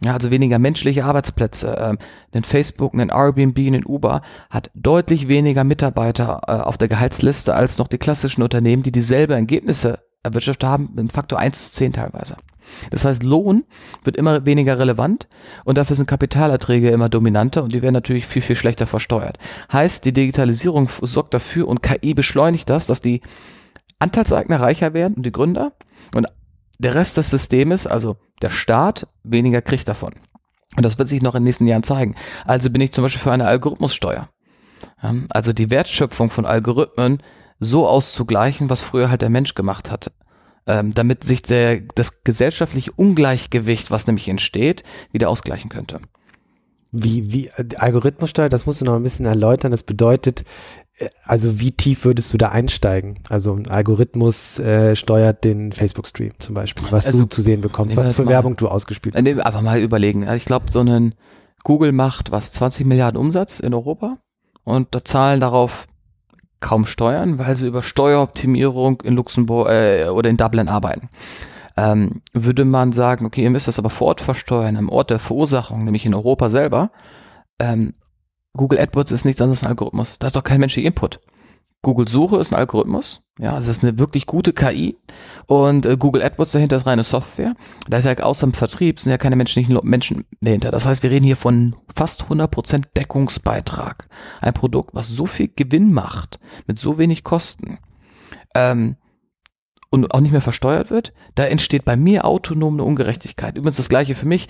Ja, also weniger menschliche Arbeitsplätze. Ähm, ein Facebook, ein Airbnb, ein Uber hat deutlich weniger Mitarbeiter äh, auf der Gehaltsliste als noch die klassischen Unternehmen, die dieselben Ergebnisse erwirtschaftet haben, mit einem Faktor eins zu zehn teilweise. Das heißt, Lohn wird immer weniger relevant und dafür sind Kapitalerträge immer dominanter und die werden natürlich viel, viel schlechter versteuert. Heißt, die Digitalisierung sorgt dafür und K I beschleunigt das, dass die Anteilseigner reicher werden und die Gründer und der Rest des Systems, also der Staat, weniger kriegt davon. Und das wird sich noch in den nächsten Jahren zeigen. Also bin ich zum Beispiel für eine Algorithmussteuer. Also die Wertschöpfung von Algorithmen so auszugleichen, was früher halt der Mensch gemacht hat. Ähm, damit sich der, das gesellschaftliche Ungleichgewicht, was nämlich entsteht, wieder ausgleichen könnte. Wie, wie, Algorithmussteuer, das musst du noch ein bisschen erläutern. Das bedeutet, also wie tief würdest du da einsteigen? Also ein Algorithmus äh, steuert den Facebook-Stream zum Beispiel, was also, du zu sehen bekommst, was für mal, Werbung du ausgespielt hast. Einfach mal überlegen. Ich glaube, so ein Google macht was, zwanzig Milliarden Umsatz in Europa und da zahlen darauf kaum steuern, weil sie über Steueroptimierung in Luxemburg äh, oder in Dublin arbeiten. Ähm, würde man sagen, okay, ihr müsst das aber vor Ort versteuern, am Ort der Verursachung, nämlich in Europa selber. Ähm, Google AdWords ist nichts anderes als ein Algorithmus. Da ist doch kein menschlicher Input. Google Suche ist ein Algorithmus. Ja, es ist eine wirklich gute K I. Und äh, Google AdWords dahinter ist reine Software. Da ist ja außer im Vertrieb sind ja keine menschlichen Menschen dahinter. Das heißt, wir reden hier von fast hundert Prozent Deckungsbeitrag. Ein Produkt, was so viel Gewinn macht, mit so wenig Kosten, ähm, und auch nicht mehr versteuert wird, da entsteht bei mir autonom eine Ungerechtigkeit. Übrigens das Gleiche für mich.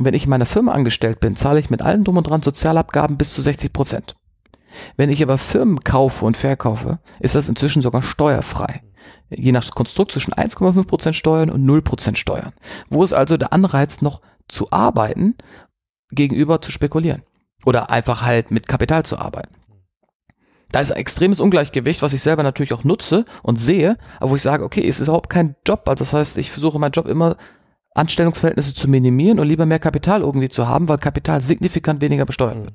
Wenn ich in meiner Firma angestellt bin, zahle ich mit allem Drum und Dran Sozialabgaben bis zu sechzig Prozent. Wenn ich aber Firmen kaufe und verkaufe, ist das inzwischen sogar steuerfrei. Je nach Konstrukt zwischen eins Komma fünf Prozent Steuern und null Prozent Steuern. Wo ist also der Anreiz noch zu arbeiten, gegenüber zu spekulieren? Oder einfach halt mit Kapital zu arbeiten? Da ist ein extremes Ungleichgewicht, was ich selber natürlich auch nutze und sehe, aber wo ich sage, okay, es ist überhaupt kein Job. Also das heißt, ich versuche meinen Job immer, Anstellungsverhältnisse zu minimieren und lieber mehr Kapital irgendwie zu haben, weil Kapital signifikant weniger besteuert wird.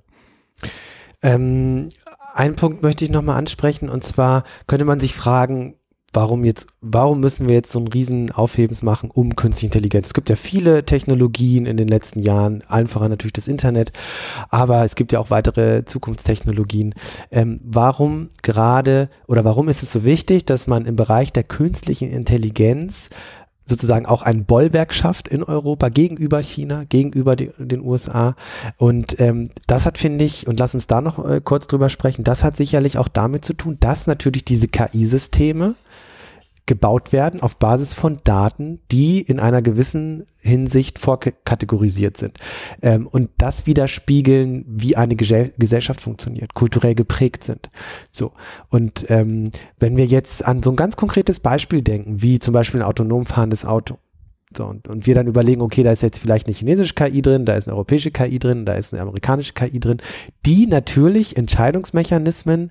Ähm, einen Punkt möchte ich nochmal ansprechen und zwar könnte man sich fragen, warum jetzt, warum müssen wir jetzt so einen riesen Aufhebens machen um künstliche Intelligenz? Es gibt ja viele Technologien in den letzten Jahren, allen voran natürlich das Internet, aber es gibt ja auch weitere Zukunftstechnologien. Ähm, warum gerade oder warum ist es so wichtig, dass man im Bereich der künstlichen Intelligenz sozusagen auch ein Bollwerk schafft in Europa gegenüber China, gegenüber die, den U S A und ähm, das hat, finde ich, und lass uns da noch äh, kurz drüber sprechen, das hat sicherlich auch damit zu tun, dass natürlich diese K I-Systeme gebaut werden auf Basis von Daten, die in einer gewissen Hinsicht vorkategorisiert sind ähm, und das widerspiegeln, wie eine Ge- Gesellschaft funktioniert, kulturell geprägt sind. So und ähm, wenn wir jetzt an so ein ganz konkretes Beispiel denken, wie zum Beispiel ein autonom fahrendes Auto, so, und, und wir dann überlegen, okay, da ist jetzt vielleicht eine chinesische K I drin, da ist eine europäische K I drin, da ist eine amerikanische K I drin, die natürlich Entscheidungsmechanismen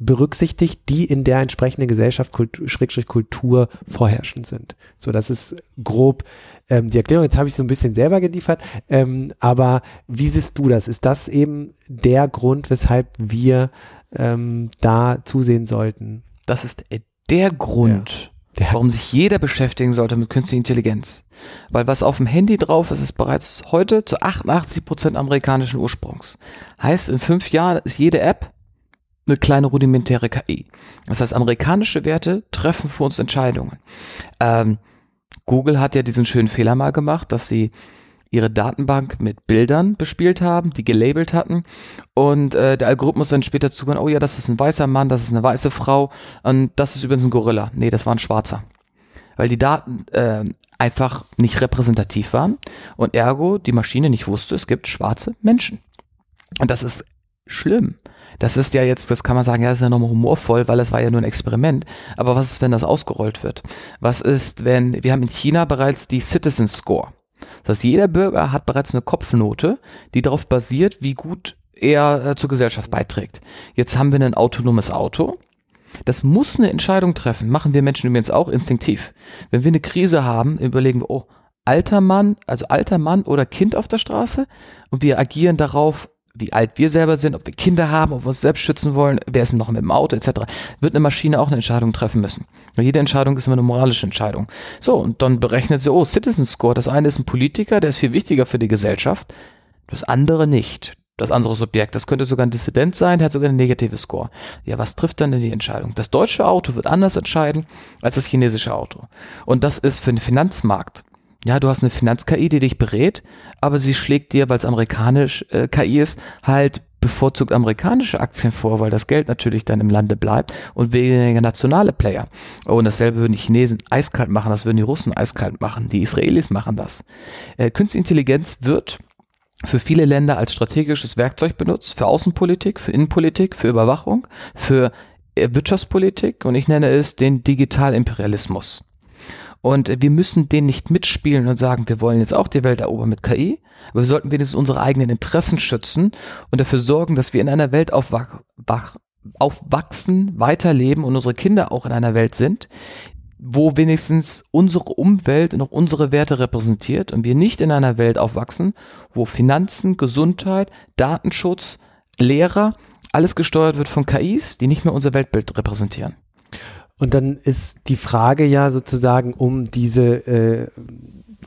berücksichtigt, die in der entsprechenden Gesellschaft, Kultur, Schrägstrich Kultur vorherrschend sind. So, das ist grob ähm, die Erklärung. Jetzt habe ich so ein bisschen selber geliefert, ähm, aber wie siehst du das? Ist das eben der Grund, weshalb wir ähm, da zusehen sollten? Das ist der Grund, ja. Warum sich jeder beschäftigen sollte mit künstlicher Intelligenz. Weil was auf dem Handy drauf ist, ist bereits heute zu achtundachtzig Prozent amerikanischen Ursprungs. Heißt, in fünf Jahren ist jede App eine kleine rudimentäre K I. Das heißt, amerikanische Werte treffen für uns Entscheidungen. Ähm, Google hat ja diesen schönen Fehler mal gemacht, dass sie ihre Datenbank mit Bildern bespielt haben, die gelabelt hatten, und äh, der Algorithmus dann später zugeht, oh ja, das ist ein weißer Mann, das ist eine weiße Frau und das ist übrigens ein Gorilla. Nee, das war ein Schwarzer. Weil die Daten äh, einfach nicht repräsentativ waren und ergo die Maschine nicht wusste, es gibt schwarze Menschen. Und das ist schlimm. Das ist ja jetzt, das kann man sagen, ja, das ist ja nochmal humorvoll, weil es war ja nur ein Experiment. Aber was ist, wenn das ausgerollt wird? Was ist, wenn, wir haben in China bereits die Citizen Score. Das heißt, jeder Bürger hat bereits eine Kopfnote, die darauf basiert, wie gut er zur Gesellschaft beiträgt. Jetzt haben wir ein autonomes Auto. Das muss eine Entscheidung treffen. Machen wir Menschen übrigens auch instinktiv. Wenn wir eine Krise haben, überlegen wir, oh, alter Mann, also alter Mann oder Kind auf der Straße, und wir agieren darauf, wie alt wir selber sind, ob wir Kinder haben, ob wir uns selbst schützen wollen, wer ist noch mit dem Auto et cetera. Wird eine Maschine auch eine Entscheidung treffen müssen. Weil jede Entscheidung ist immer eine moralische Entscheidung. So, und dann berechnet sie, oh, Citizen Score, das eine ist ein Politiker, der ist viel wichtiger für die Gesellschaft, das andere nicht. Das andere Subjekt, das könnte sogar ein Dissident sein, der hat sogar einen negativen Score. Ja, was trifft dann denn die Entscheidung? Das deutsche Auto wird anders entscheiden als das chinesische Auto. Und das ist für den Finanzmarkt. Ja, du hast eine Finanz-K I, die dich berät, aber sie schlägt dir, weil es amerikanisch äh, K I ist, halt bevorzugt amerikanische Aktien vor, weil das Geld natürlich dann im Lande bleibt und weniger nationale Player. Oh, und dasselbe würden die Chinesen eiskalt machen, das würden die Russen eiskalt machen, die Israelis machen das. Äh, Künstliche Intelligenz wird für viele Länder als strategisches Werkzeug benutzt, für Außenpolitik, für Innenpolitik, für Überwachung, für äh, Wirtschaftspolitik, und ich nenne es den Digitalimperialismus. Und wir müssen den nicht mitspielen und sagen, wir wollen jetzt auch die Welt erobern mit K I, aber wir sollten wenigstens unsere eigenen Interessen schützen und dafür sorgen, dass wir in einer Welt aufwach, wach, aufwachsen, weiterleben und unsere Kinder auch in einer Welt sind, wo wenigstens unsere Umwelt noch unsere Werte repräsentiert und wir nicht in einer Welt aufwachsen, wo Finanzen, Gesundheit, Datenschutz, Lehrer, alles gesteuert wird von K Is, die nicht mehr unser Weltbild repräsentieren. Und dann ist die Frage ja sozusagen um diese äh,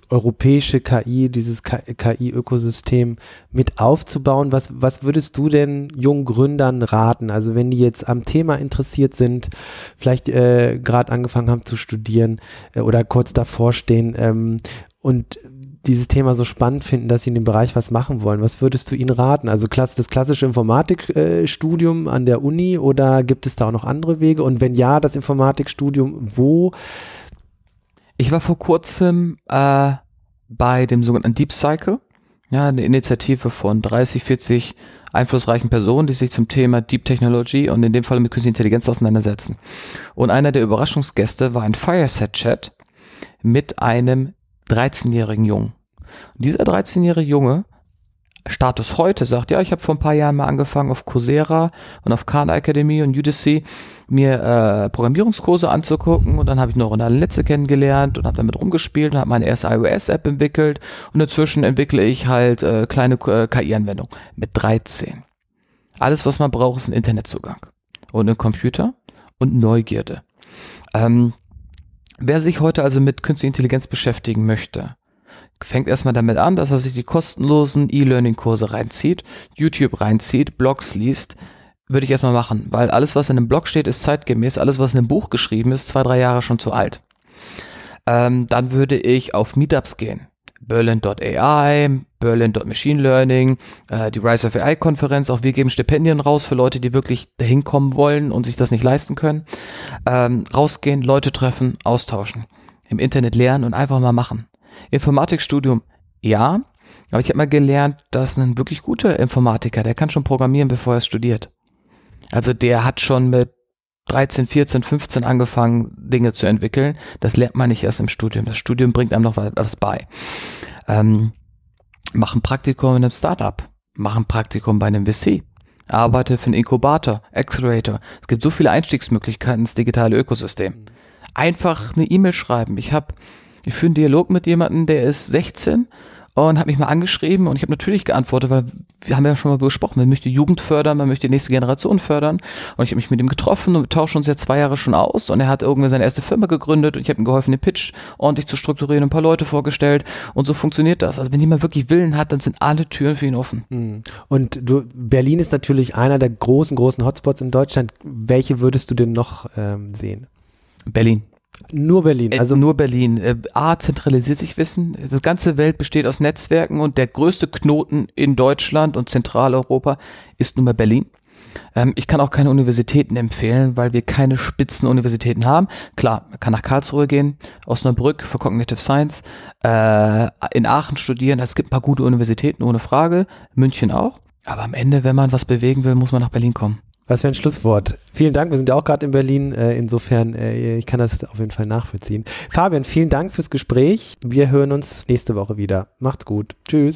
europäische K I, dieses K I-Ökosystem mit aufzubauen. Was, was würdest du denn jungen Gründern raten? Also wenn die jetzt am Thema interessiert sind, vielleicht äh, gerade angefangen haben zu studieren äh, oder kurz davor stehen ähm, und dieses Thema so spannend finden, dass sie in dem Bereich was machen wollen. Was würdest du ihnen raten? Also klass- das klassische Informatikstudium äh, an der Uni, oder gibt es da auch noch andere Wege? Und wenn ja, das Informatikstudium, wo? Ich war vor kurzem äh, bei dem sogenannten Deep Cycle, ja, eine Initiative von dreißig, vierzig einflussreichen Personen, die sich zum Thema Deep Technology und in dem Fall mit künstlicher Intelligenz auseinandersetzen. Und einer der Überraschungsgäste war ein Fireside-Chat mit einem dreizehnjährigen Jungen. Und dieser dreizehnjährige Junge, Status heute, sagt, ja, ich habe vor ein paar Jahren mal angefangen, auf Coursera und auf Khan Academy und Udacity mir äh, Programmierungskurse anzugucken, und dann habe ich neuronale Netze kennengelernt und habe damit rumgespielt und habe meine erste iOS-App entwickelt, und dazwischen entwickle ich halt äh, kleine äh, K I-Anwendungen mit dreizehn. Alles, was man braucht, ist ein Internetzugang und ein Computer und Neugierde. Ähm, Wer sich heute also mit künstlicher Intelligenz beschäftigen möchte, fängt erstmal damit an, dass er sich die kostenlosen E-Learning-Kurse reinzieht, YouTube reinzieht, Blogs liest. Würde ich erstmal machen, weil alles, was in einem Blog steht, ist zeitgemäß. Alles, was in einem Buch geschrieben ist, zwei, drei Jahre schon zu alt. Ähm, dann würde ich auf Meetups gehen. Berlin Punkt A I, Berlin Machine Learning, äh, die Rise of A I Konferenz, auch wir geben Stipendien raus für Leute, die wirklich dahin kommen wollen und sich das nicht leisten können. Ähm, rausgehen, Leute treffen, austauschen, im Internet lernen und einfach mal machen. Informatikstudium, ja, aber ich habe mal gelernt, dass ein wirklich guter Informatiker, der kann schon programmieren, bevor er studiert. Also der hat schon mit dreizehn, vierzehn, fünfzehn angefangen, Dinge zu entwickeln. Das lernt man nicht erst im Studium. Das Studium bringt einem noch was bei. Ähm, mach ein Praktikum in einem Startup. Mach ein Praktikum bei einem V C. Arbeite für einen Inkubator, Accelerator. Es gibt so viele Einstiegsmöglichkeiten ins digitale Ökosystem. Einfach eine E-Mail schreiben. Ich habe, ich führe einen Dialog mit jemandem, der ist sechzehn und hat mich mal angeschrieben, und ich habe natürlich geantwortet, weil wir haben ja schon mal besprochen, man möchte Jugend fördern, man möchte die nächste Generation fördern, und ich habe mich mit ihm getroffen und wir tauschen uns ja zwei Jahre schon aus, und er hat irgendwie seine erste Firma gegründet und ich habe ihm geholfen, den Pitch ordentlich zu strukturieren, ein paar Leute vorgestellt, und so funktioniert das. Also wenn jemand wirklich Willen hat, dann sind alle Türen für ihn offen. Und du, Berlin ist natürlich einer der großen, großen Hotspots in Deutschland. Welche würdest du denn noch ähm, sehen? Berlin. Nur Berlin. Also äh, nur Berlin. Äh, A, zentralisiert sich Wissen. Die ganze Welt besteht aus Netzwerken und der größte Knoten in Deutschland und Zentraleuropa ist nun mal Berlin. Ähm, ich kann auch keine Universitäten empfehlen, weil wir keine Spitzenuniversitäten haben. Klar, man kann nach Karlsruhe gehen, Osnabrück für Cognitive Science, äh, in Aachen studieren. Es gibt ein paar gute Universitäten, ohne Frage. München auch. Aber am Ende, wenn man was bewegen will, muss man nach Berlin kommen. Was für ein Schlusswort. Vielen Dank, wir sind ja auch gerade in Berlin, insofern, ich kann das auf jeden Fall nachvollziehen. Fabian, vielen Dank fürs Gespräch. Wir hören uns nächste Woche wieder. Macht's gut. Tschüss.